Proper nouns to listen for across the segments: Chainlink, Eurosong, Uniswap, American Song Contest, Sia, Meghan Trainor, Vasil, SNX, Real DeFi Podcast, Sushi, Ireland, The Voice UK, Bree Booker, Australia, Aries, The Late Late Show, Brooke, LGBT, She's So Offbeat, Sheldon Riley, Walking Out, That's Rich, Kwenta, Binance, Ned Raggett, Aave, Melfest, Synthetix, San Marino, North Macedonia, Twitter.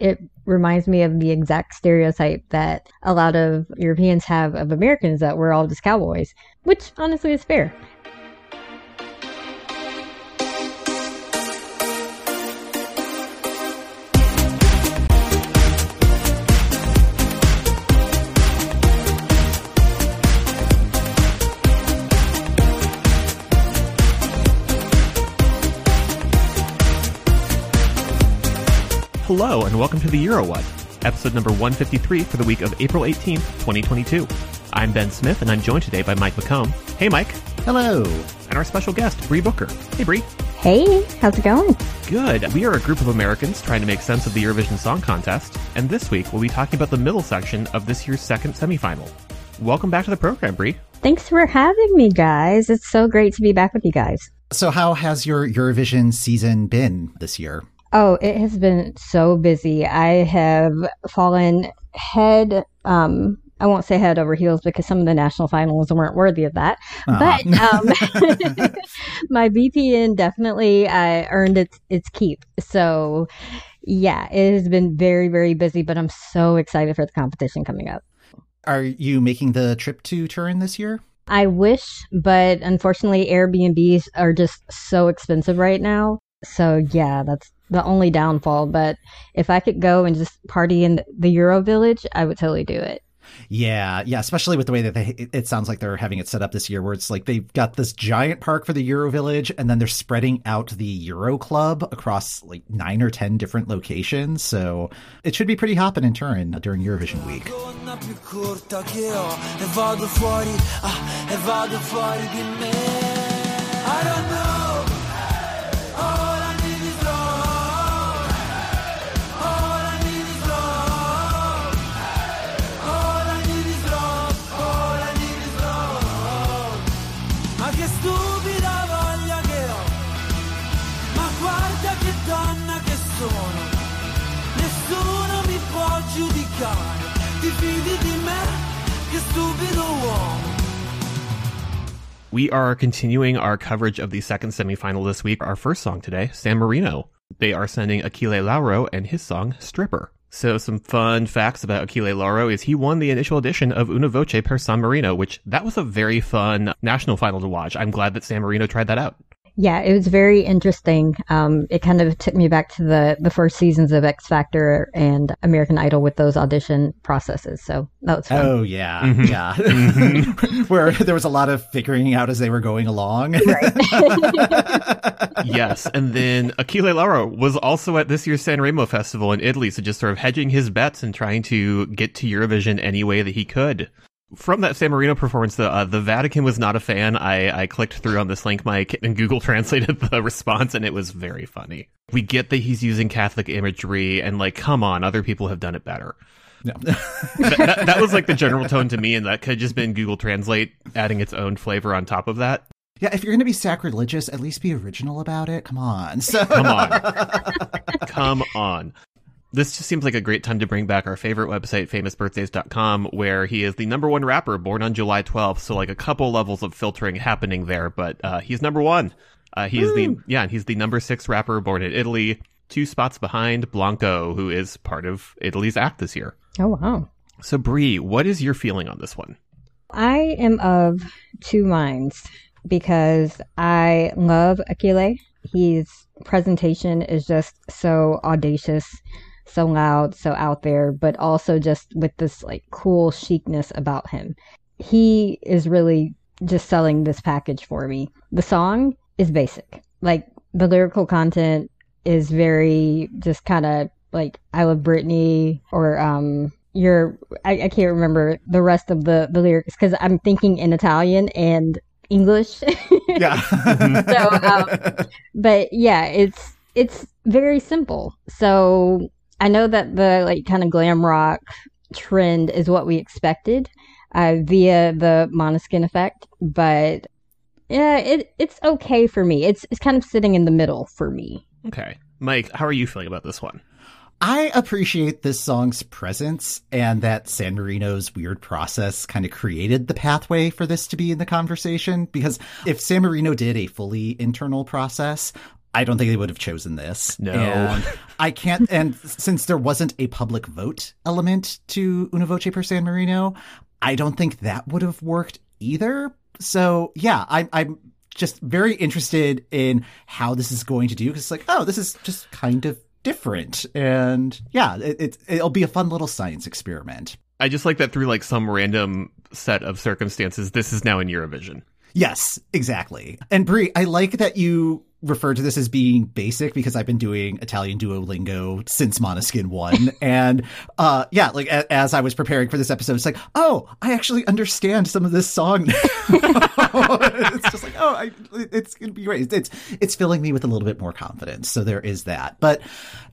it reminds me of the exact stereotype that a lot of Europeans have of Americans, that we're all just cowboys, which honestly is fair. Hello, and welcome to the EuroWhat, episode number 153 for the week of April 18th, 2022. I'm Ben Smith, and I'm joined today by Mike McComb. Hey, Mike. Hello. And our special guest, Bree Booker. Hey, Bree. Hey, how's it going? Good. We are a group of Americans trying to make sense of the Eurovision Song Contest, and this week we'll be talking about the middle section of this year's second semifinal. Welcome back to the program, Bree. Thanks for having me, guys. It's so great to be back with you guys. So how has your Eurovision season been this year? Oh, it has been so busy. I have fallen head, I won't say head over heels because some of the national finals weren't worthy of that. But my VPN definitely earned its keep. So yeah, it has been very, very busy, but I'm so excited for the competition coming up. Are you making the trip to Turin this year? I wish, but unfortunately Airbnbs are just so expensive right now. So yeah, that's the only downfall, but if I could go and just party in the Euro Village, I would totally do it. Yeah, especially with the way that it sounds like they're having it set up this year, where it's like they've got this giant park for the Euro Village, and then they're spreading out the Euro Club across like 9 or 10 different locations. So it should be pretty hopping in Turin during Eurovision week. I don't know. We are continuing our coverage of the second semifinal this week. Our first song today, San Marino. They are sending Achille Lauro and his song, Stripper. So some fun facts about Achille Lauro is he won the initial edition of Una Voce per San Marino, that was a very fun national final to watch. I'm glad that San Marino tried that out. Yeah, it was very interesting. It kind of took me back to the first seasons of X Factor and American Idol with those audition processes. So that was fun. Oh, yeah. Mm-hmm. Yeah. Mm-hmm. Where there was a lot of figuring out as they were going along. Right. Yes. And then Achille Lauro was also at this year's Sanremo Festival in Italy. So just sort of hedging his bets and trying to get to Eurovision any way that he could. From that San Marino performance, the Vatican was not a fan. I clicked through on this link, Mike, and Google translated the response, and it was very funny. We get that he's using Catholic imagery, and like, come on, other people have done it better. No. that was like the general tone to me, and that could have just been Google Translate adding its own flavor on top of that. Yeah, if you're going to be sacrilegious, at least be original about it. Come on. Come on. Come on. This just seems like a great time to bring back our favorite website, famousbirthdays.com, where he is the number one rapper born on July 12th. So like a couple levels of filtering happening there, but he's number one. He's the number 6 rapper born in Italy, 2 spots behind Blanco, who is part of Italy's act this year. Oh, wow. So Bree, what is your feeling on this one? I am of 2 minds because I love Achille. His presentation is just so audacious, so loud, so out there, but also just with this like cool chicness about him. He is really just selling this package for me. The song is basic. Like the lyrical content is very just kind of like I Love Britney or I can't remember the rest of the lyrics because I'm thinking in Italian and English. Yeah. So, but yeah, it's very simple. So I know that the like kind of glam rock trend is what we expected via the Måneskin effect, but yeah, it's okay for me. It's kind of sitting in the middle for me. Okay. Mike, how are you feeling about this one? I appreciate this song's presence and that San Marino's weird process kind of created the pathway for this to be in the conversation, because if San Marino did a fully internal process, I don't think they would have chosen this. No. And I can't. And since there wasn't a public vote element to Una Voce per San Marino, I don't think that would have worked either. So, yeah, I'm just very interested in how this is going to do. Because it's like, oh, this is just kind of different. And, yeah, it'll be a fun little science experiment. I just like that through, like, some random set of circumstances, this is now in Eurovision. Yes, exactly. And, Brie, I like that you refer to this as being basic, because I've been doing Italian Duolingo since Måneskin won. And yeah, like as I was preparing for this episode, it's like, oh, I actually understand some of this song now. It's just like, oh, it's going to be great. It's filling me with a little bit more confidence. So there is that. But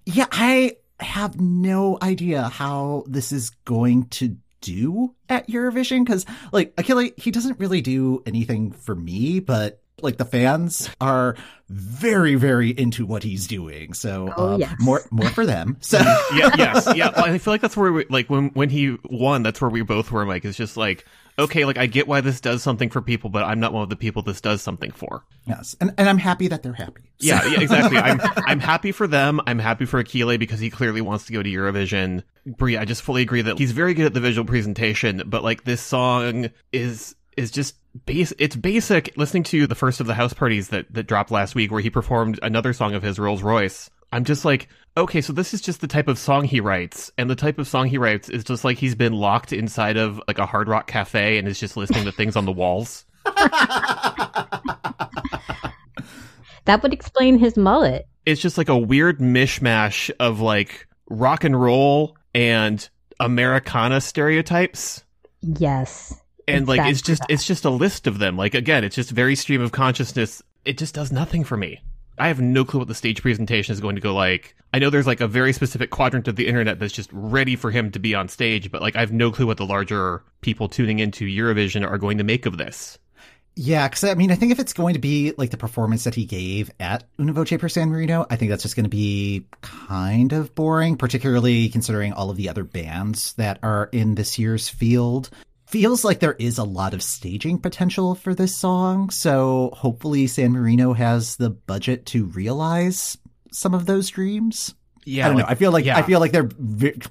yeah, I have no idea how this is going to do at Eurovision, because like Achille, he doesn't really do anything for me, but like the fans are very, very into what he's doing. So yes. more for them. So yeah. Well, I feel like that's where we, like when he won, that's where we both were. Like, it's just like, okay, like I get why this does something for people, but I'm not one of the people this does something for. Yes. And I'm happy that they're happy. So. Yeah, exactly. I'm happy for them. I'm happy for Achille because he clearly wants to go to Eurovision. Brie, I just fully agree that he's very good at the visual presentation, but like this song is just it's basic. Listening to the first of the house parties that dropped last week, where he performed another song of his, Rolls Royce, I'm just like, okay, so this is just the type of song he writes. And the type of song he writes is just like he's been locked inside of like a Hard Rock cafe and is just listening to things on the walls. That would explain his mullet. It's just like a weird mishmash of like rock and roll and Americana stereotypes. Yes. And like exactly. it's just a list of them. Like again, it's just very stream of consciousness. It just does nothing for me. I have no clue what the stage presentation is going to go like. I know there's like a very specific quadrant of the internet that's just ready for him to be on stage, but like I have no clue what the larger people tuning into Eurovision are going to make of this. Yeah, because I mean, I think if it's going to be like the performance that he gave at Una Voce per San Marino, I think that's just going to be kind of boring, particularly considering all of the other bands that are in this year's field. Feels like there is a lot of staging potential for this song, so hopefully San Marino has the budget to realize some of those dreams. Yeah, I don't know. I feel like I feel like they're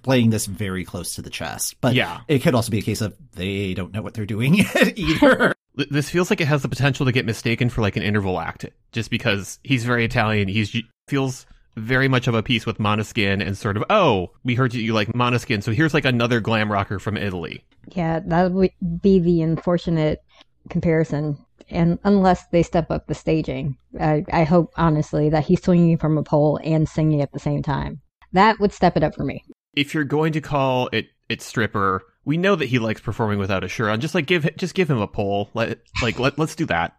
playing this very close to the chest, but it could also be a case of they don't know what they're doing yet either. This feels like it has the potential to get mistaken for like an interval act, just because he's very Italian. He feels very much of a piece with Måneskin and sort of, oh, we heard you like Måneskin, so here's like another glam rocker from Italy. Yeah, that would be the unfortunate comparison, and unless they step up the staging. I hope, honestly, that he's swinging from a pole and singing at the same time. That would step it up for me. If you're going to call it Stripper, we know that he likes performing without a shirt on. Just like give him a pole. Let's do that.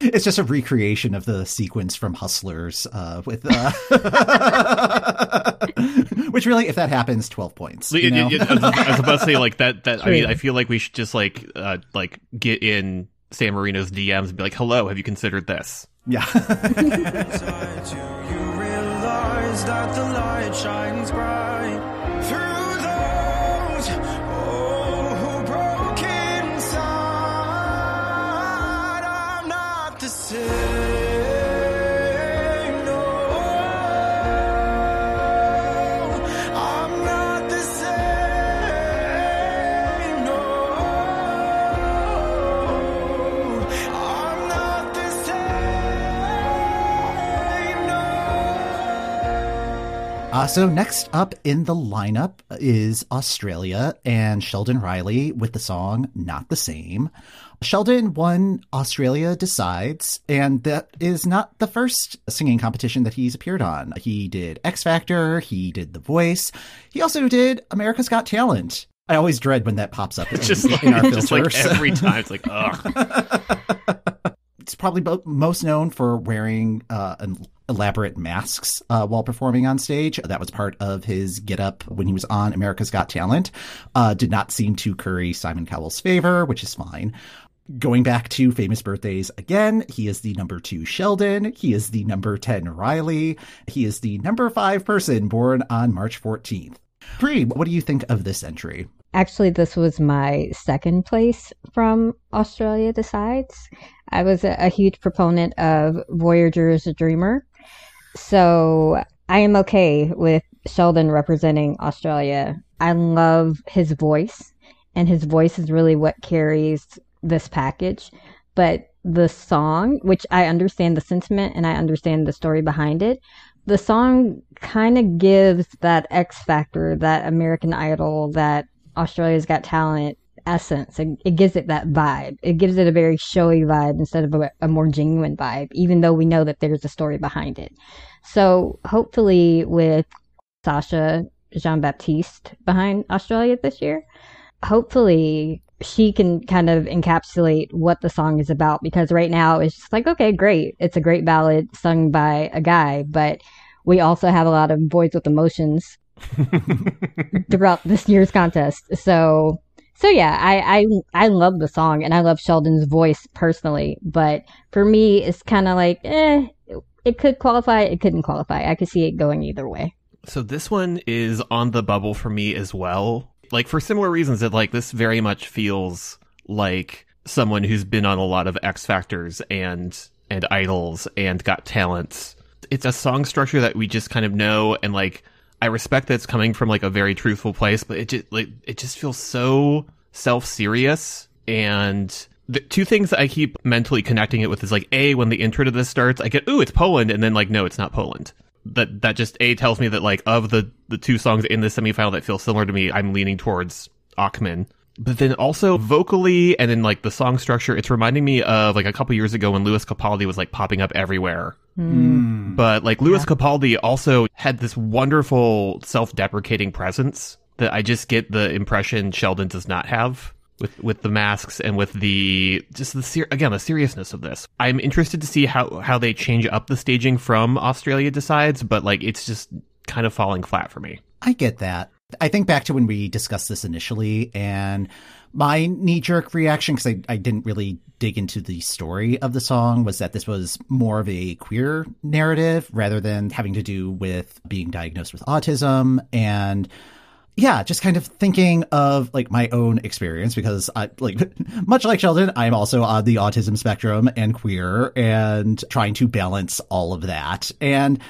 It's just a recreation of the sequence from Hustlers which really, if that happens, 12 points. You know? I was about to say like that. I mean, I feel like we should just like get in San Marino's DMs and be like, hello, have you considered this? Yeah. So next up in the lineup is Australia and Sheldon Riley with the song Not the Same. Sheldon won Australia Decides, and that is not the first singing competition that he's appeared on. He did X Factor, he did The Voice, he also did America's Got Talent. I always dread when that pops up. It's just like, in our filter, just like every time. It's like, ugh. It's probably most known for wearing elaborate masks while performing on stage. That was part of his getup when he was on America's Got Talent. Did not seem to curry Simon Cowell's favor, which is fine. Going back to famous birthdays again, he is the number 2 Sheldon. He is the number 10 Riley. He is the number 5 person born on March 14th. Bree, what do you think of this entry? Actually, this was my second place from Australia Decides. I was a huge proponent of Voyager's Dreamer. So I am okay with Sheldon representing Australia. I love his voice, and his voice is really what carries this package. But the song, which I understand the sentiment and I understand the story behind it, the song kind of gives that X Factor, that American Idol, that Australia's Got Talent essence. It gives it that vibe. It gives it a very showy vibe instead of a more genuine vibe, even though we know that there's a story behind it. So hopefully with Sacha Jean-Baptiste behind Australia this year, hopefully she can kind of encapsulate what the song is about, because right now it's just like, okay, great. It's a great ballad sung by a guy, but we also have a lot of boys with emotions throughout this year's contest. So yeah, I love the song and I love Sheldon's voice personally, but for me, it's kind of like, it could qualify, it couldn't qualify. I could see it going either way. So this one is on the bubble for me as well. Like, for similar reasons that, like, this very much feels like someone who's been on a lot of X Factors and Idols and Got Talents. It's a song structure that we just kind of know, and, like, I respect that it's coming from, like, a very truthful place, but it just feels so self-serious. And the two things that I keep mentally connecting it with is, like, A, when the intro to this starts, I get, ooh, it's Poland, and then, like, no, it's not Poland. That just A, tells me that, like, of the two songs in the semifinal that feel similar to me, I'm leaning towards Achman. But then also vocally and in, like, the song structure, it's reminding me of, like, a couple years ago when Lewis Capaldi was, like, popping up everywhere. Mm. But, like, Lewis Capaldi also had this wonderful self-deprecating presence that I just get the impression Sheldon does not have with the masks and with the seriousness of this. I'm interested to see how they change up the staging from Australia Decides, but, like, it's just kind of falling flat for me. I get that. I think back to when we discussed this initially, and my knee-jerk reaction, because I didn't really dig into the story of the song, was that this was more of a queer narrative rather than having to do with being diagnosed with autism. And yeah, just kind of thinking of, like, my own experience, because I, like, much like Sheldon, I'm also on the autism spectrum and queer and trying to balance all of that. And,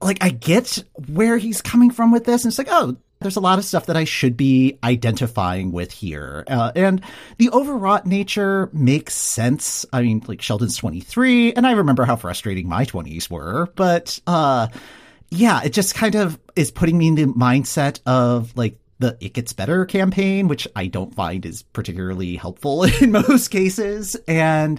like, I get where he's coming from with this. And it's like, oh, there's a lot of stuff that I should be identifying with here. And the overwrought nature makes sense. I mean, like, Sheldon's 23, and I remember how frustrating my 20s were, but yeah, it just kind of is putting me in the mindset of, like, the It Gets Better campaign, which I don't find is particularly helpful in most cases. And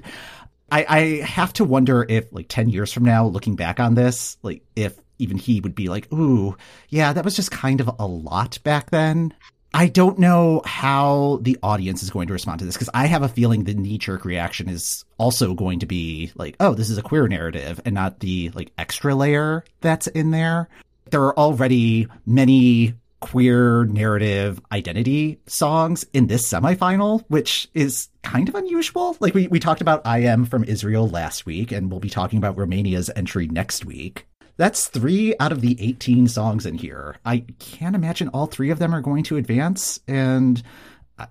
I have to wonder if, like, 10 years from now, looking back on this, like, if even he would be like, ooh, yeah, that was just kind of a lot back then. I don't know how the audience is going to respond to this, because I have a feeling the knee-jerk reaction is also going to be like, oh, this is a queer narrative and not the, like, extra layer that's in there. There are already many queer narrative identity songs in this semifinal, which is kind of unusual. Like, we talked about I Am from Israel last week, and we'll be talking about Romania's entry next week. That's 3 out of the 18 songs in here. I can't imagine all 3 of them are going to advance, and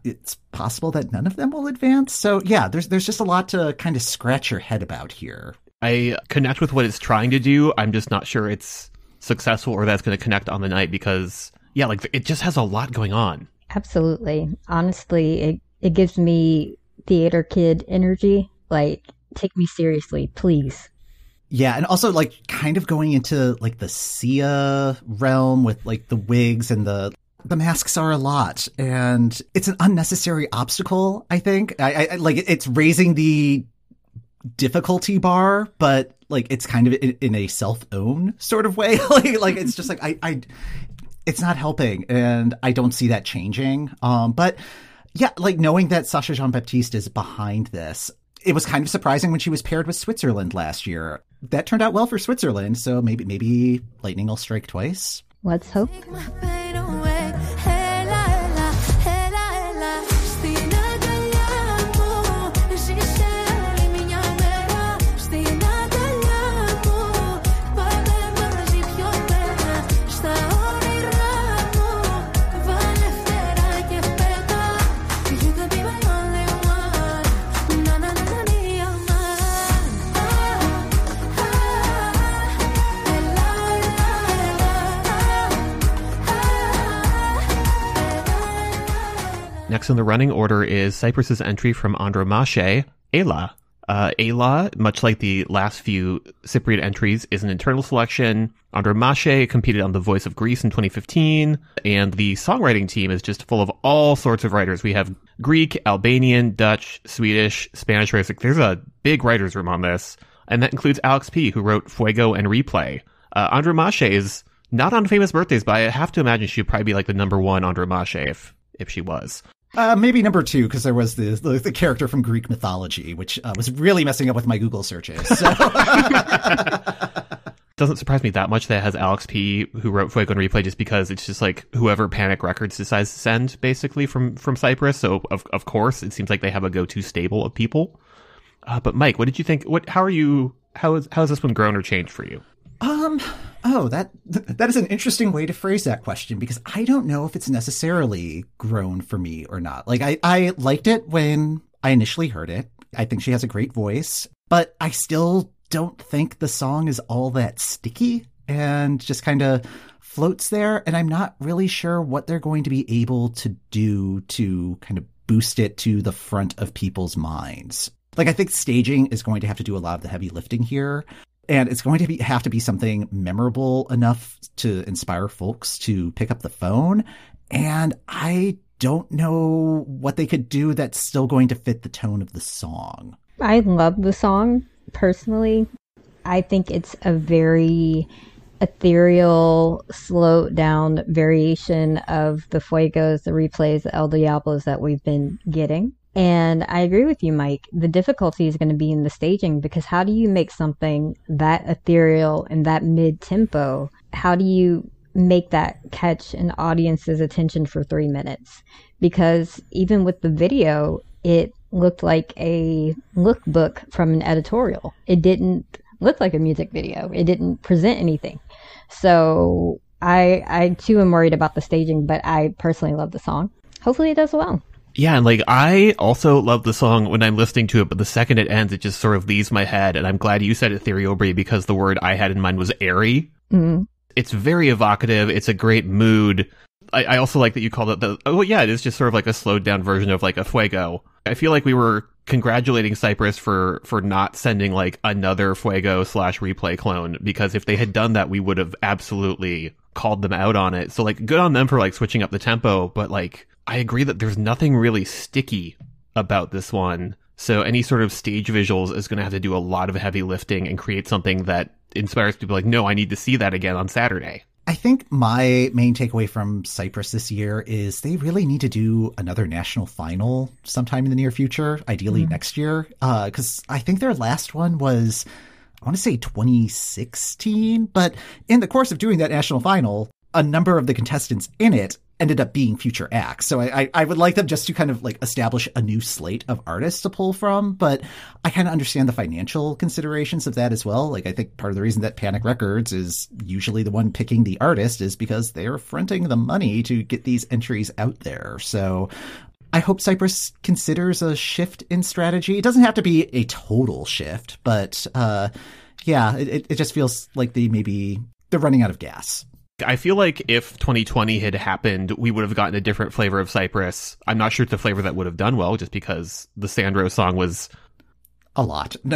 it's possible that none of them will advance. So yeah, there's just a lot to kind of scratch your head about here. I connect with what it's trying to do. I'm just not sure it's successful or that's going to connect on the night, because yeah, like, it just has a lot going on. Absolutely. Honestly, it gives me theater kid energy. Like, take me seriously, please. Yeah, and also, like, kind of going into, like, the Sia realm with, like, the wigs and the masks are a lot, and it's an unnecessary obstacle, I think. I like, it's raising the difficulty bar, but, like, it's kind of in a self-own sort of way. like it's just like it's not helping, and I don't see that changing. But yeah, like, knowing that Sacha Jean-Baptiste is behind this, it was kind of surprising when she was paired with Switzerland last year. That turned out well for Switzerland, so maybe lightning will strike twice. Let's hope. Next in the running order is Cyprus's entry from Andromache, Ela. Ela, much like the last few Cypriot entries, is an internal selection. Andromache competed on The Voice of Greece in 2015, and the songwriting team is just full of all sorts of writers. We have Greek, Albanian, Dutch, Swedish, Spanish writers. There's a big writer's room on this, and that includes Alex P, who wrote Fuego and Replay. Andromache is not on Famous Birthdays, but I have to imagine she'd probably be like the number one Andromache if she was. Maybe number two, because there was the character from Greek mythology, which was really messing up with my Google searches. So. Doesn't surprise me that much that it has Alex P, who wrote Fuego and Replay, just because it's just like whoever Panic Records decides to send, basically, from Cyprus. So, of course, it seems like they have a go-to stable of people. But, Mike, what did you think? How has this one grown or changed for you? That is an interesting way to phrase that question, because I don't know if it's necessarily grown for me or not. Like, I liked it when I initially heard it. I think she has a great voice, but I still don't think the song is all that sticky and just kind of floats there. And I'm not really sure what they're going to be able to do to kind of boost it to the front of people's minds. Like, I think staging is going to have to do a lot of the heavy lifting here. And it's going to have to be something memorable enough to inspire folks to pick up the phone. And I don't know what they could do that's still going to fit the tone of the song. I love the song, personally. I think it's a very ethereal, slowed-down variation of the Fuegos, the Replays, the El Diablos that we've been getting. And I agree with you, Mike. The difficulty is going to be in the staging, because how do you make something that ethereal and that mid-tempo? How do you make that catch an audience's attention for 3 minutes? Because even with the video, it looked like a lookbook from an editorial. It didn't look like a music video. It didn't present anything. So I too am worried about the staging, but I personally love the song. Hopefully it does well. Yeah, and like, I also love the song when I'm listening to it, but the second it ends, it just sort of leaves my head. And I'm glad you said ethereal, Brie, because the word I had in mind was airy. Mm-hmm. It's very evocative. It's a great mood. I also like that you called it it is just sort of like a slowed down version of like a Fuego. I feel like we were congratulating Cyprus for not sending like another Fuego/Replay clone, because if they had done that, we would have absolutely called them out on it. So like, good on them for like switching up the tempo, but like, I agree that there's nothing really sticky about this one. So any sort of stage visuals is going to have to do a lot of heavy lifting and create something that inspires people like, no, I need to see that again on Saturday. I think my main takeaway from Cyprus this year is they really need to do another national final sometime in the near future, ideally next year. Because I think their last one was, I want to say 2016. But in the course of doing that national final, a number of the contestants in it ended up being future acts. So I would like them just to kind of like establish a new slate of artists to pull from, but I kind of understand the financial considerations of that as well. Like, I think part of the reason that Panic Records is usually the one picking the artist is because they're fronting the money to get these entries out there. So I hope Cyprus considers a shift in strategy. It doesn't have to be a total shift, but it just feels like they're running out of gas. I feel like if 2020 had happened, we would have gotten a different flavor of Cyprus. I'm not sure it's a flavor that would have done well, just because the Sandro song was a lot. And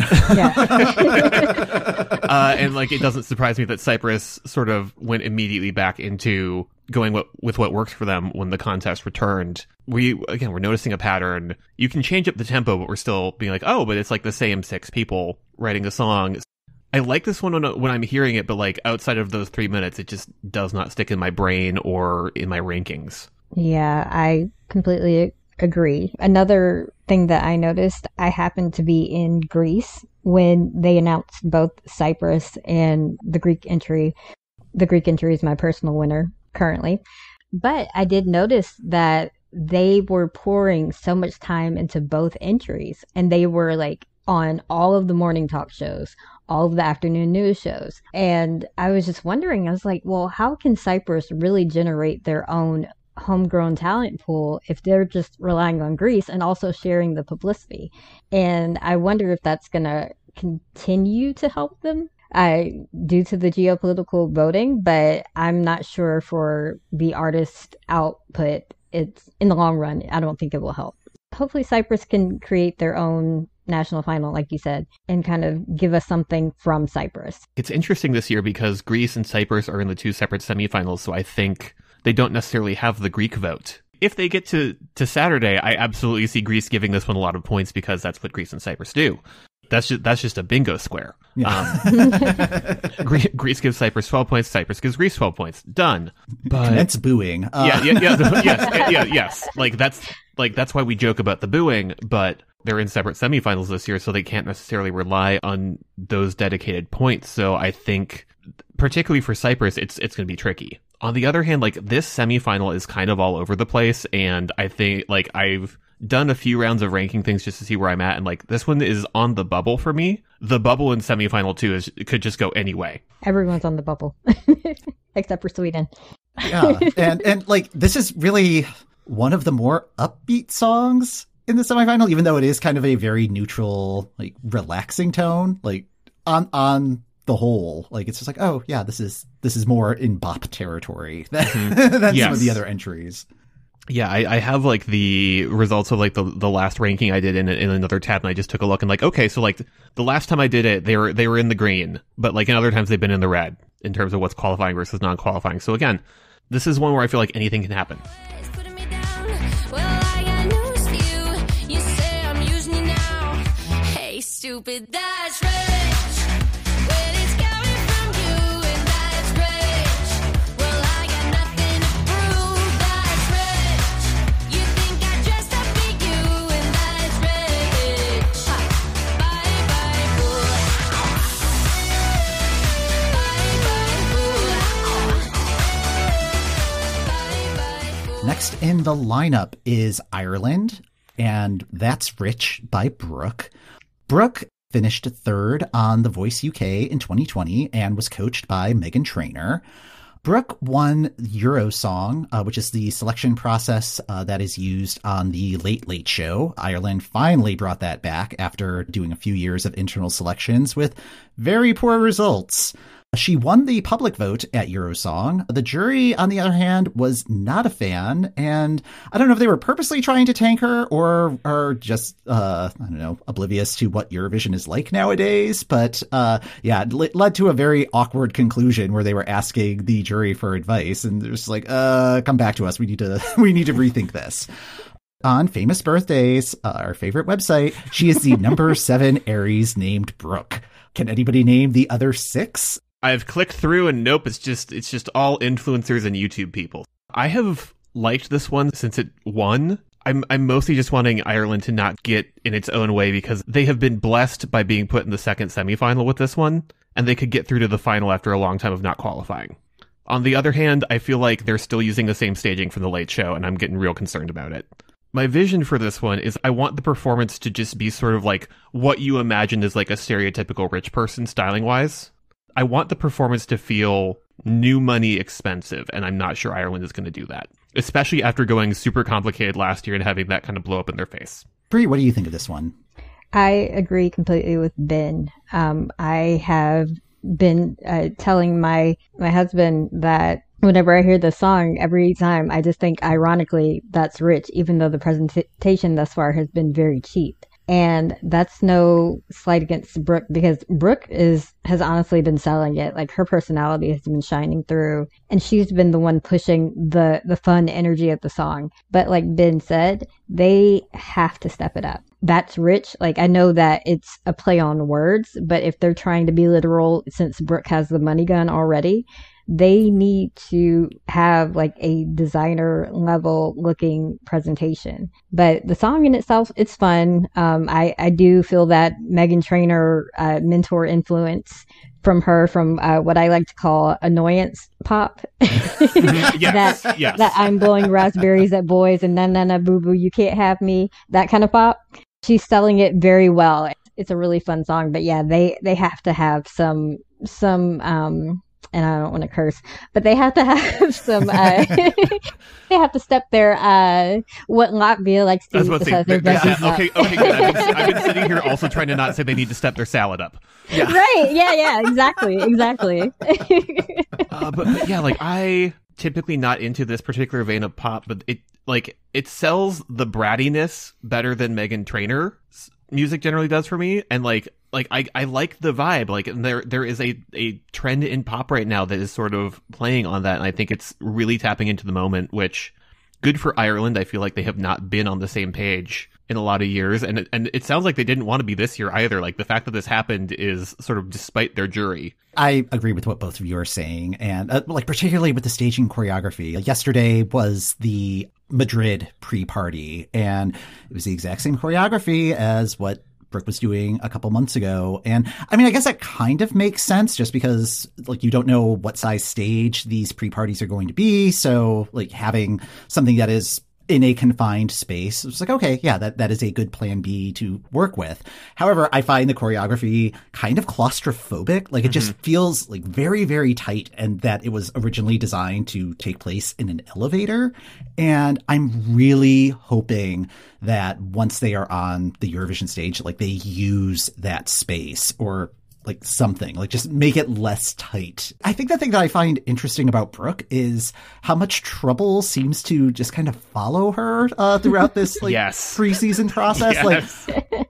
like, it doesn't surprise me that Cyprus sort of went immediately back into going with what worked for them when the contest returned. We're noticing a pattern. You can change up the tempo, but we're still being like, oh, but it's like the same six people writing the song. I like this one when I'm hearing it, but like outside of those 3 minutes, it just does not stick in my brain or in my rankings. Yeah, I completely agree. Another thing that I noticed, I happened to be in Greece when they announced both Cyprus and the Greek entry. The Greek entry is my personal winner currently. But I did notice that they were pouring so much time into both entries, and they were like on all of the morning talk shows, all of the afternoon news shows. And I was just wondering, I was like, well, how can Cyprus really generate their own homegrown talent pool if they're just relying on Greece and also sharing the publicity? And I wonder if that's going to continue to help them due to the geopolitical voting, but I'm not sure for the artist output it's in the long run, I don't think it will help. Hopefully Cyprus can create their own national final, like you said, and kind of give us something from Cyprus. It's interesting this year because Greece and Cyprus are in the two separate semifinals, so I think they don't necessarily have the Greek vote. If they get to Saturday, I absolutely see Greece giving this one a lot of points because that's what Greece and Cyprus do. That's just a bingo square. Yeah. Greece gives Cyprus 12 points. Cyprus gives Greece 12 points. Done. But that's booing. Yes. That's why we joke about the booing. But they're in separate semifinals this year, so they can't necessarily rely on those dedicated points. So I think, particularly for Cyprus, it's going to be tricky. On the other hand, this semifinal is kind of all over the place, and I think I've done a few rounds of ranking things just to see where I'm at, and this one is on the bubble for me. The bubble in semifinal 2 could just go any way. Everyone's on the bubble except for Sweden. Yeah, and this is really one of the more upbeat songs in the semifinal, even though it is kind of a very neutral, relaxing tone. On the whole, it's just oh yeah, this is more in bop territory than some of the other entries. Yeah, I have the results of the last ranking I did in another tab, and I just took a look and okay, so the last time I did it, they were in the green, but in other times they've been in the red in terms of what's qualifying versus non-qualifying. So again, this is one where I feel anything can happen. Hey, stupid, that's rich. Next in the lineup is Ireland, and That's Rich by Brooke. Brooke finished third on The Voice UK in 2020 and was coached by Meghan Trainor. Brooke won Eurosong, which is the selection process that is used on The Late Late Show. Ireland finally brought that back after doing a few years of internal selections with very poor results. She won the public vote at Eurosong. The jury, on the other hand, was not a fan, and I don't know if they were purposely trying to tank her or are just, oblivious to what Eurovision is like nowadays, but it led to a very awkward conclusion where they were asking the jury for advice, and they're just come back to us, we need to rethink this. On Famous Birthdays, our favorite website, she is the number 7 Aries named Brooke. Can anybody name the other 6? I've clicked through and nope, it's just all influencers and YouTube people. I have liked this one since it won. I'm mostly just wanting Ireland to not get in its own way because they have been blessed by being put in the second semifinal with this one, and they could get through to the final after a long time of not qualifying. On the other hand, I feel they're still using the same staging from The Late Show, and I'm getting real concerned about it. My vision for this one is I want the performance to just be sort of what you imagine is a stereotypical rich person styling-wise. I want the performance to feel new money expensive, and I'm not sure Ireland is going to do that, especially after going super complicated last year and having that kind of blow up in their face. Bree, what do you think of this one? I agree completely with Ben. I have been telling my husband that whenever I hear the song, every time I just think, ironically, that's rich, even though the presentation thus far has been very cheap. And that's no slight against Brooke, because Brooke has honestly been selling it. Her personality has been shining through, and she's been the one pushing the fun energy of the song. But like Ben said, they have to step it up. That's rich. I know that it's a play on words, but if they're trying to be literal, since Brooke has the money gun already, they need to have a designer level looking presentation. But the song in itself, it's fun. I do feel that Meghan Trainor mentor influence from her, from what I like to call annoyance pop. Yes, that I'm blowing raspberries at boys and na na na boo boo, you can't have me, that kind of pop. She's selling it very well. It's a really fun song, but yeah, they have to have some and I don't want to curse, but they have to have some, they have to step their, what Latvia likes to eat. Okay, good. I've been sitting here also trying to not say they need to step their salad up. Yeah. Right, yeah, exactly. But yeah, I'm typically not into this particular vein of pop, but it like, it sells the brattiness better than Meghan Trainor's music generally does for me. And I like the vibe. Like, there is a trend in pop right now that is sort of playing on that. And I think it's really tapping into the moment, which, good for Ireland. I feel like they have not been on the same page in a lot of years. And it sounds like they didn't want to be this year either. Like, the fact that this happened is sort of despite their jury. I agree with what both of you are saying. And particularly with the staging choreography. Yesterday was the Madrid pre-party, and it was the exact same choreography as what Brooke was doing a couple months ago. And I mean, I guess that kind of makes sense, just because, like, you don't know what size stage these pre-parties are going to be. So, like, having something that is in a confined space, it's like, okay, yeah, that is a good plan B to work with. However, I find the choreography kind of claustrophobic. Like, it just feels like very, very tight, and that it was originally designed to take place in an elevator. And I'm really hoping that once they are on the Eurovision stage, like, they use that space or like something, like, just make it less tight. I think the thing that I find interesting about Brooke is how much trouble seems to just kind of follow her throughout this preseason process. Yes. Like,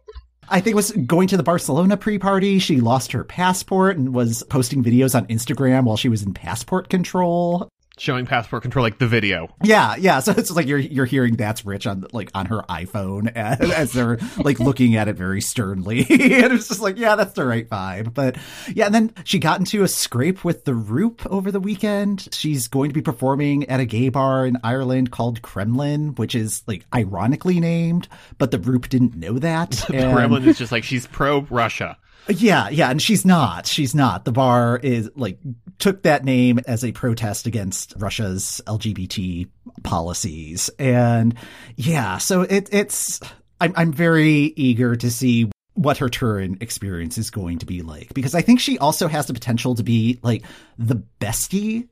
I think it was going to the Barcelona pre-party. She lost her passport and was posting videos on Instagram while she was in passport control. Showing passport control, like, the video. Yeah. So it's like you're hearing That's Rich on her iPhone as they're like looking at it very sternly. And it's just like, yeah, that's the right vibe. But yeah, and then she got into a scrape with The Roop over the weekend. She's going to be performing at a gay bar in Ireland called Kremlin, which is like ironically named, but The Roop didn't know that. The Kremlin is just like, she's pro-Russia. Yeah, and she's not. The bar is like took that name as a protest against Russia's LGBT policies, and yeah, so it's. I'm very eager to see what her Turin experience is going to be like, because I think she also has the potential to be like the bestie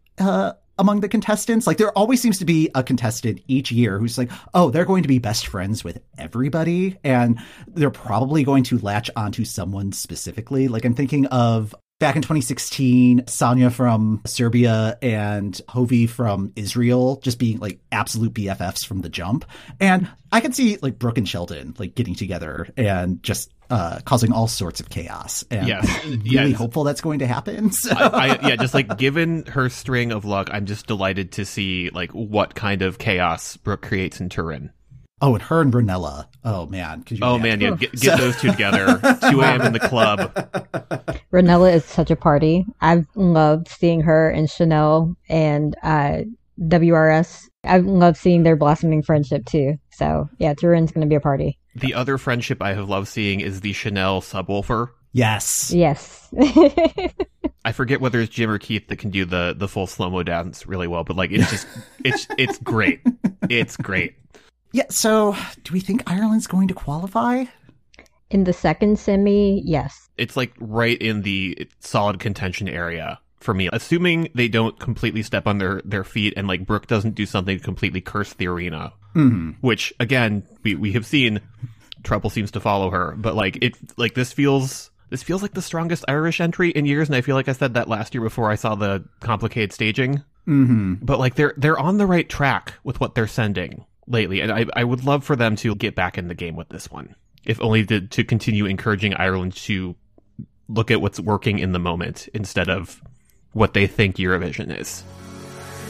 among the contestants. Like, there always seems to be a contestant each year who's like, oh, they're going to be best friends with everybody, and they're probably going to latch onto someone specifically. Like, I'm thinking of back in 2016, Sanja from Serbia and Hovi from Israel just being like absolute BFFs from the jump. And I could see like Brooke and Sheldon like getting together and just causing all sorts of chaos. And I'm really hopeful that's going to happen. So. Just like, given her string of luck, I'm just delighted to see like what kind of chaos Brooke creates in Turin. Oh, and her and Renella. Oh, man. Yeah. Get those two together. 2 a.m. in the club. Renella is such a party. I've loved seeing her in Chanel and WRS. I've loved seeing their blossoming friendship, too. So, yeah, Turin's going to be a party. The other friendship I have loved seeing is the Chanel subwoofer. Yes. I forget whether it's Jim or Keith that can do the full slow-mo dance really well, but like, it's just, it's great. It's great. Yeah, so do we think Ireland's going to qualify? In the second semi, yes. It's like right in the solid contention area for me. Assuming they don't completely step on their feet and like Brooke doesn't do something to completely curse the arena, which again, we have seen trouble seems to follow her. But like this feels like the strongest Irish entry in years. And I feel like I said that last year before I saw the complicated staging. But like they're on the right track with what they're sending lately, and I would love for them to get back in the game with this one, if only to continue encouraging Ireland to look at what's working in the moment instead of what they think Eurovision is.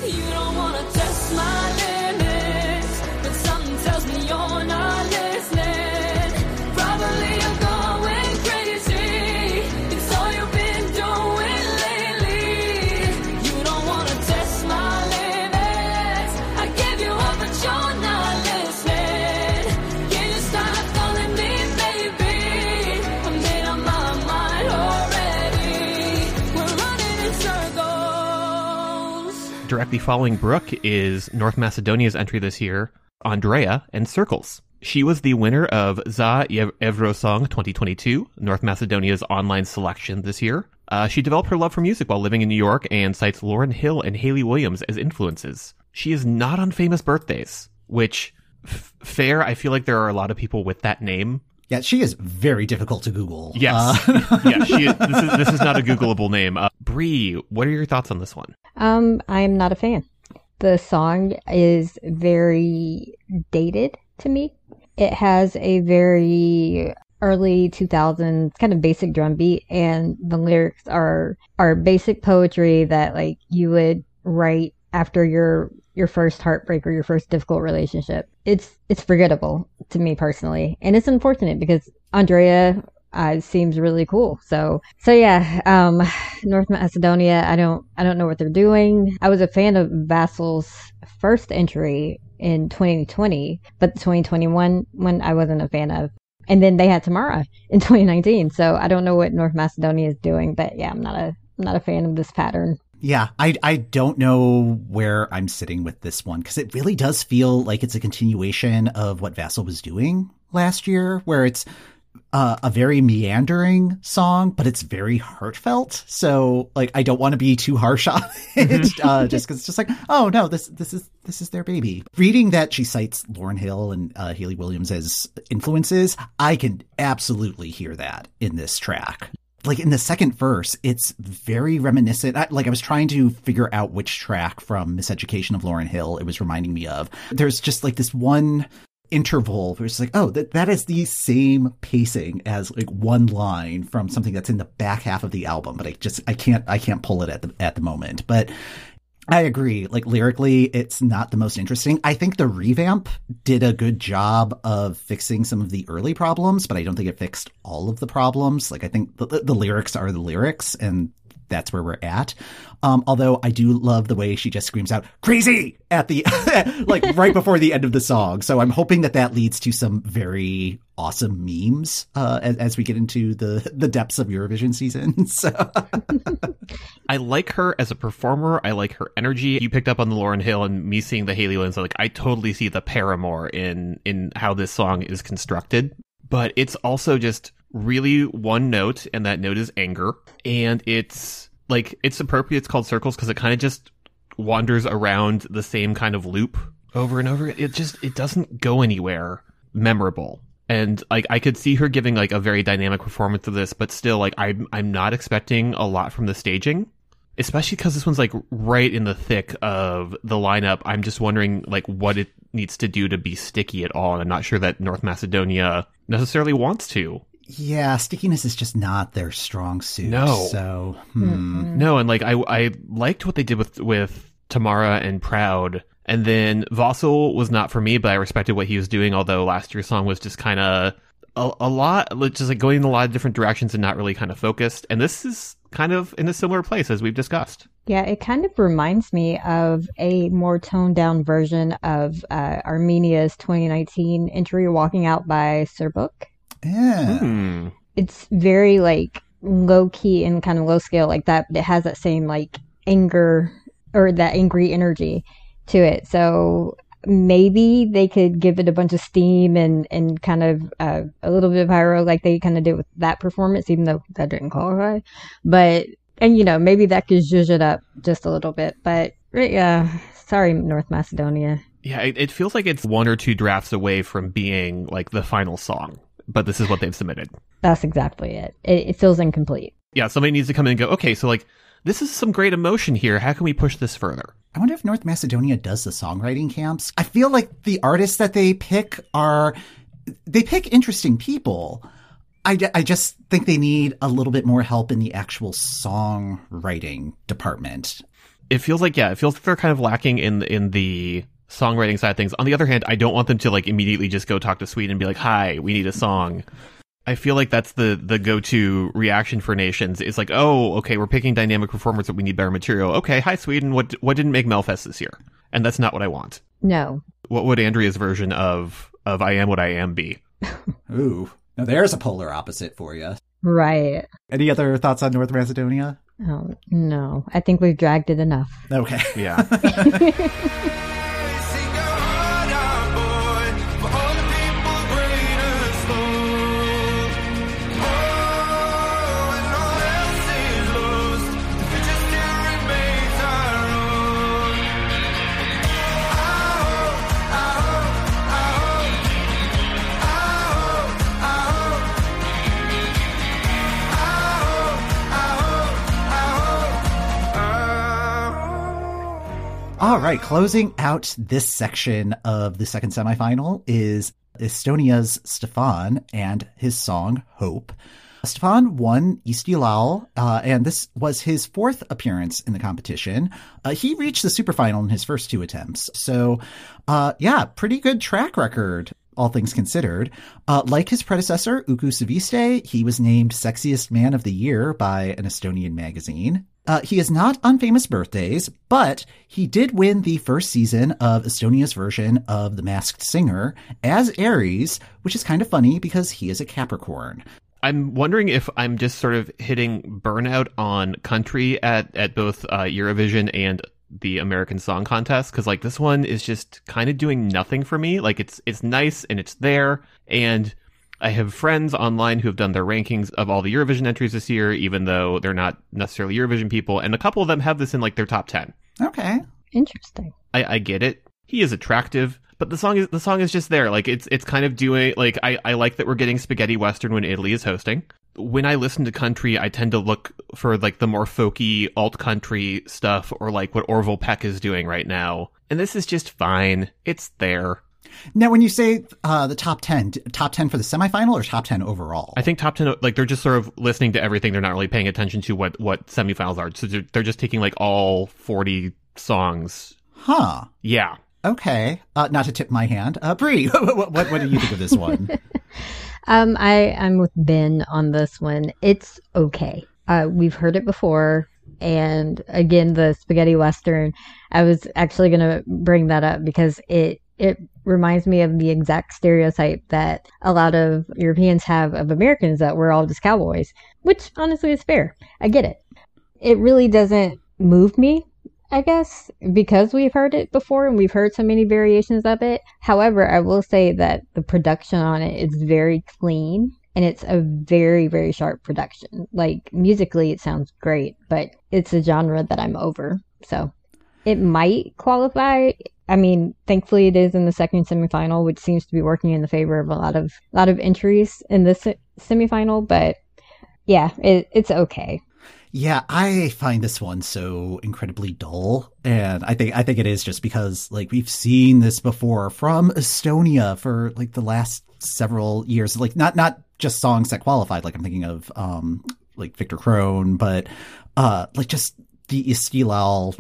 You don't want to test my limits, but something tells me you're not listening. Probably you're going crazy. It's all you've been doing lately. You don't want to test my limits. I give you up, but you're not listening. Can you stop calling me baby? I'm made up my mind already. We're running in circles. Directly following Brooke is North Macedonia's entry this year, Andrea and Circles. She was the winner of Za Eurosong 2022, North Macedonia's online selection this year. She developed her love for music while living in New York and cites Lauryn Hill and Hayley Williams as influences. She is not on famous birthdays, which, fair, I feel like there are a lot of people with that name. Yeah, she is very difficult to Google. Yes. This is not a Googleable name. Bree, what are your thoughts on this one? I'm not a fan. the song is very dated to me. It has a very early 2000s kind of basic drum beat, and the lyrics are basic poetry that like you would write after your first heartbreak or your first difficult relationship. It's forgettable to me personally, and it's unfortunate because Andrea seems really cool. So yeah, North Macedonia, I don't know what they're doing. I was a fan of Vassal's first entry in 2020, but the 2021 one I wasn't a fan of. And then they had Tamara in 2019. So I don't know what North Macedonia is doing, but yeah, I'm not a fan of this pattern. Yeah, I don't know where I'm sitting with this one, because it really does feel like it's a continuation of what Vassal was doing last year, where it's a very meandering song, but it's very heartfelt. So like, I don't want to be too harsh on it, just because it's just like, oh no, this is their baby. Reading that she cites Lauryn Hill and Hayley Williams as influences, I can absolutely hear that in this track. Like in the second verse, it's very reminiscent. I was trying to figure out which track from Miseducation of Lauryn Hill it was reminding me of. There's just like this one interval where it's like, oh, that is the same pacing as like one line from something that's in the back half of the album, but I can't pull it at the moment. But I agree, like lyrically it's not the most interesting. I think the revamp did a good job of fixing some of the early problems, but I don't think it fixed all of the problems. Like I think the lyrics are the lyrics, and that's where we're at. Although I do love the way she just screams out crazy at the like right before the end of the song. So I'm hoping that leads to some very awesome memes as we get into the depths of Eurovision season. So I like her as a performer. I like her energy. You picked up on the Lauryn Hill and me seeing the Hayley Williams. Like I totally see the Paramore in how this song is constructed, but it's also just really one note, and that note is anger. And it's like, it's appropriate it's called Circles because it kind of just wanders around the same kind of loop over and over. It doesn't go anywhere memorable, and like I could see her giving like a very dynamic performance of this, but still like I'm not expecting a lot from the staging, especially because this one's like right in the thick of the lineup. I'm just wondering like what it needs to do to be sticky at all, and I'm not sure that North Macedonia necessarily wants to. Yeah, stickiness is just not their strong suit. No. So, No, and like I liked what they did with Tamara and Proud, and then Vassal was not for me, but I respected what he was doing, although last year's song was just kind of a lot, just like going in a lot of different directions and not really kind of focused. And this is kind of in a similar place as we've discussed. Yeah, it kind of reminds me of a more toned down version of Armenia's 2019 entry, Walking Out by Serbuk. Yeah. Hmm. It's very like low key and kind of low scale like that, but it has that same like anger or that angry energy to it. So maybe they could give it a bunch of steam and kind of a little bit of pyro like they kind of did with that performance, even though that didn't qualify. But, and you know, maybe that could zhuzh it up just a little bit. But yeah, sorry, North Macedonia. Yeah, it feels like it's one or two drafts away from being like the final song. But this is what they've submitted. That's exactly it. It feels incomplete. Yeah, somebody needs to come in and go, okay, so like, this is some great emotion here. How can we push this further? I wonder if North Macedonia does the songwriting camps. I feel like the artists that they pick pick interesting people. I just think they need a little bit more help in the actual songwriting department. It feels like they're kind of lacking in the songwriting side of things. On the other hand, I don't want them to like immediately just go talk to Sweden and be like, hi, we need a song. I feel like that's the go-to reaction for nations. It's like, oh, okay, we're picking dynamic performers, but we need better material. Okay, hi Sweden, what didn't make Melfest this year? And that's not what I want. No. What would Andrea's version of I Am What I Am be? Ooh. Now there's a polar opposite for you. Right. Any other thoughts on North Macedonia? Oh, no. I think we've dragged it enough. Okay. Yeah. All All right. Closing out this section of the second semifinal is Estonia's Stefan and his song Hope. Stefan won Istilaal, and this was his fourth appearance in the competition. He reached the superfinal in his first two attempts. So, yeah, pretty good track record, all things considered. Like his predecessor, Uku Suviste, he was named Sexiest Man of the Year by an Estonian magazine. He is not on Famous Birthdays, but he did win the first season of Estonia's version of The Masked Singer as Aries, which is kind of funny because he is a Capricorn. I'm wondering if I'm just sort of hitting burnout on country at both Eurovision and the American Song Contest, because like this one is just kind of doing nothing for me. Like it's nice and it's there, and I have friends online who have done their rankings of all the Eurovision entries this year, even though they're not necessarily Eurovision people, and a couple of them have this in like their top 10. Okay, interesting. I get it. He is attractive. But the song is just there. Like it's kind of doing like I like that we're getting spaghetti western when Italy is hosting. When I listen to country, I tend to look for like the more folky alt country stuff or like what Orville Peck is doing right now. And this is just fine. It's there. Now, when you say the top 10 for the semifinal or top 10 overall? I think top 10, like they're just sort of listening to everything. They're not really paying attention to what semifinals are. So they're just taking like all 40 songs. Huh. Yeah. Okay, not to tip my hand. Bree, what do you think of this one? I'm with Ben on this one. It's okay. We've heard it before. And again, the spaghetti western, I was actually going to bring that up because it reminds me of the exact stereotype that a lot of Europeans have of Americans, that we're all just cowboys, which honestly is fair. I get it. It really doesn't move me, I guess, because we've heard it before and we've heard so many variations of it. However, I will say that the production on it is very clean and it's a very, very sharp production. Like musically, it sounds great, but it's a genre that I'm over. So it might qualify. I mean, thankfully it is in the second semifinal, which seems to be working in the favor of a lot of entries in this semifinal. But yeah, it's okay. Yeah, I find this one so incredibly dull, and I think it is just because like we've seen this before from Estonia for like the last several years. Like not just songs that qualified. Like I'm thinking of like Victor Crone, but like just the Istilaal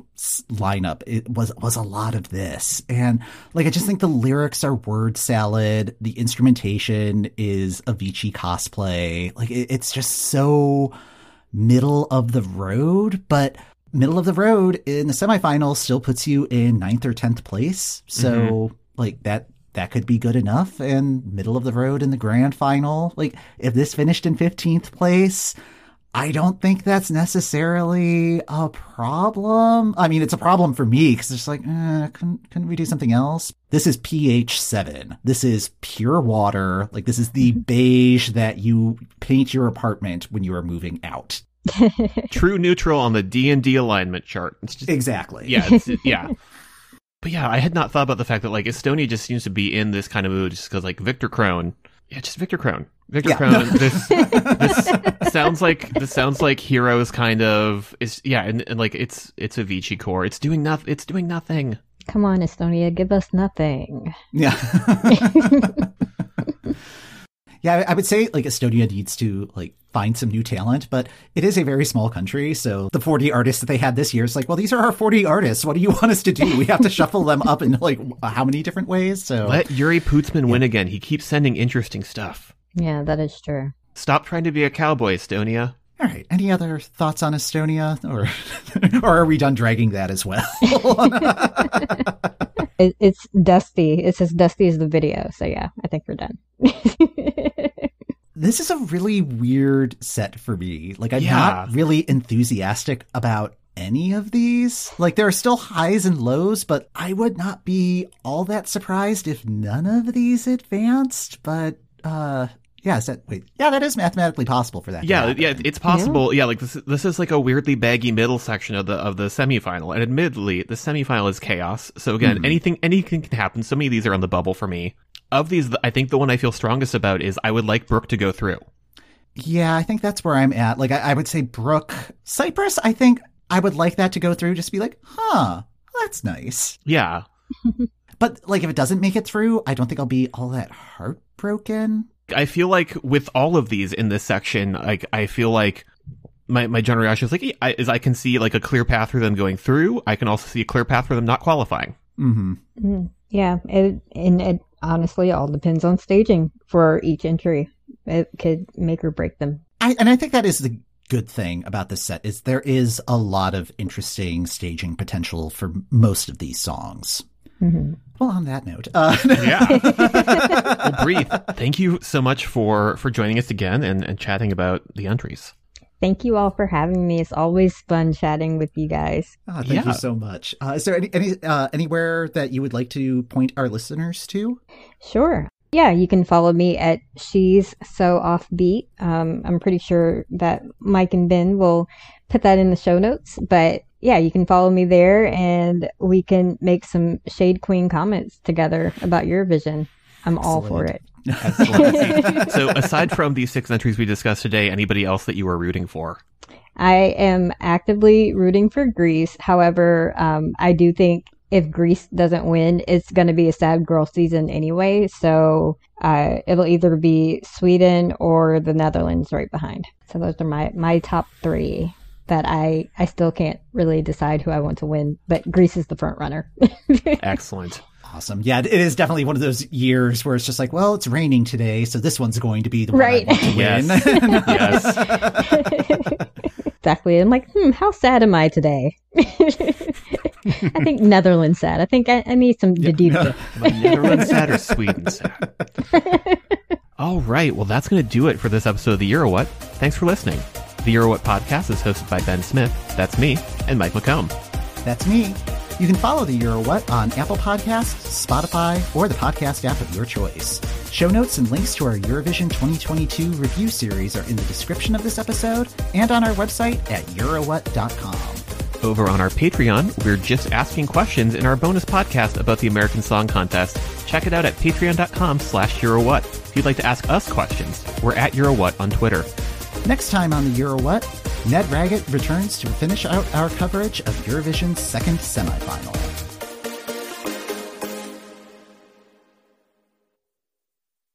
lineup, it was a lot of this. And like I just think the lyrics are word salad, the instrumentation is Avicii cosplay. Like it's just so middle of the road, but middle of the road in the semifinal still puts you in 9th or 10th place. So like that could be good enough. And middle of the road in the grand final, like if this finished in 15th place, I don't think that's necessarily a problem. I mean, it's a problem for me because it's like, couldn't we do something else? This is pH 7. This is pure water. Like this is the beige that you paint your apartment when you are moving out. True neutral on the D&D alignment chart. It's just, exactly. Yeah. Yeah. But yeah, I had not thought about the fact that like Estonia just seems to be in this kind of mood just because like Victor Crone. Yeah, just Victor Crone. Crone. This sounds like Heroes kind of is, yeah, and like it's a Avicii core. It's doing nothing. It's doing nothing. Come on, Estonia, give us nothing. Yeah. Yeah, I would say like Estonia needs to like find some new talent, but it is a very small country. So the 40 artists that they had this year is like, well, these are our 40 artists. What do you want us to do? We have to shuffle them up in like how many different ways? So let Yuri Putzman win again. He keeps sending interesting stuff. Yeah, that is true. Stop trying to be a cowboy, Estonia. All right. Any other thoughts on Estonia, or are we done dragging that as well? It's dusty. It's as dusty as the video. So yeah, I think we're done. This is a really weird set for me. Like I'm not really enthusiastic about any of these. Like there are still highs and lows, but I would not be all that surprised if none of these advanced. But yeah, is that, wait, yeah, that is mathematically possible for that. Yeah, yeah, it's possible. Yeah, like this is like a weirdly baggy middle section of the semifinal, and admittedly, the semifinal is chaos. So again, anything can happen. So many of these are on the bubble for me. Of these, I think the one I feel strongest about is I would like Brooke to go through. Yeah, I think that's where I'm at. Like I would say Brooke, Cyprus. I think I would like that to go through. Just be like, huh. well, that's nice. Yeah. But, like, if it doesn't make it through, I don't think I'll be all that heartbroken. I feel like with all of these in this section, like, I feel like my general reaction is, like, I can see, like, a clear path for them going through. I can also see a clear path for them not qualifying. Mm-hmm. Mm-hmm. Yeah. It honestly all depends on staging for each entry. It could make or break them. I think that is the good thing about this set, is there is a lot of interesting staging potential for most of these songs. Mm-hmm. Well, on that note, yeah. Well, breathe. Thank you so much for joining us again and chatting about the entries. Thank you all for having me. It's always fun chatting with you guys. Thank you so much. Is there any anywhere that you would like to point our listeners to? Sure. Yeah, you can follow me at She's So Offbeat. I'm pretty sure that Mike and Ben will put that in the show notes, but yeah, you can follow me there and we can make some Shade Queen comments together about Eurovision. I'm all for it. Excellent. So aside from these 6 entries we discussed today, anybody else that you are rooting for? I am actively rooting for Greece. However, I do think if Greece doesn't win, it's going to be a sad girl season anyway. So it'll either be Sweden or the Netherlands right behind. So those are my top 3. That I still can't really decide who I want to win, but Greece is the front runner. Excellent. Awesome. Yeah, it is definitely one of those years where it's just like, well, it's raining today, so this one's going to be the one I want to win. Yes. Exactly. I'm like, how sad am I today? I think Netherlands sad. I think I need some deductive. No. Netherlands sad or Sweden sad? All right. Well, that's going to do it for this episode of the EuroWhat. Thanks for listening. The EuroWhat Podcast is hosted by Ben Smith, that's me, and Mike McComb. That's me. You can follow the EuroWhat on Apple Podcasts, Spotify, or the podcast app of your choice. Show notes and links to our Eurovision 2022 review series are in the description of this episode and on our website at eurowhat.com. Over on our Patreon, we're just asking questions in our bonus podcast about the American Song Contest. Check it out at patreon.com/EuroWhat. If you'd like to ask us questions, we're at EuroWhat on Twitter. Next time on the EuroWhat, Ned Raggett returns to finish out our coverage of Eurovision's second semifinal.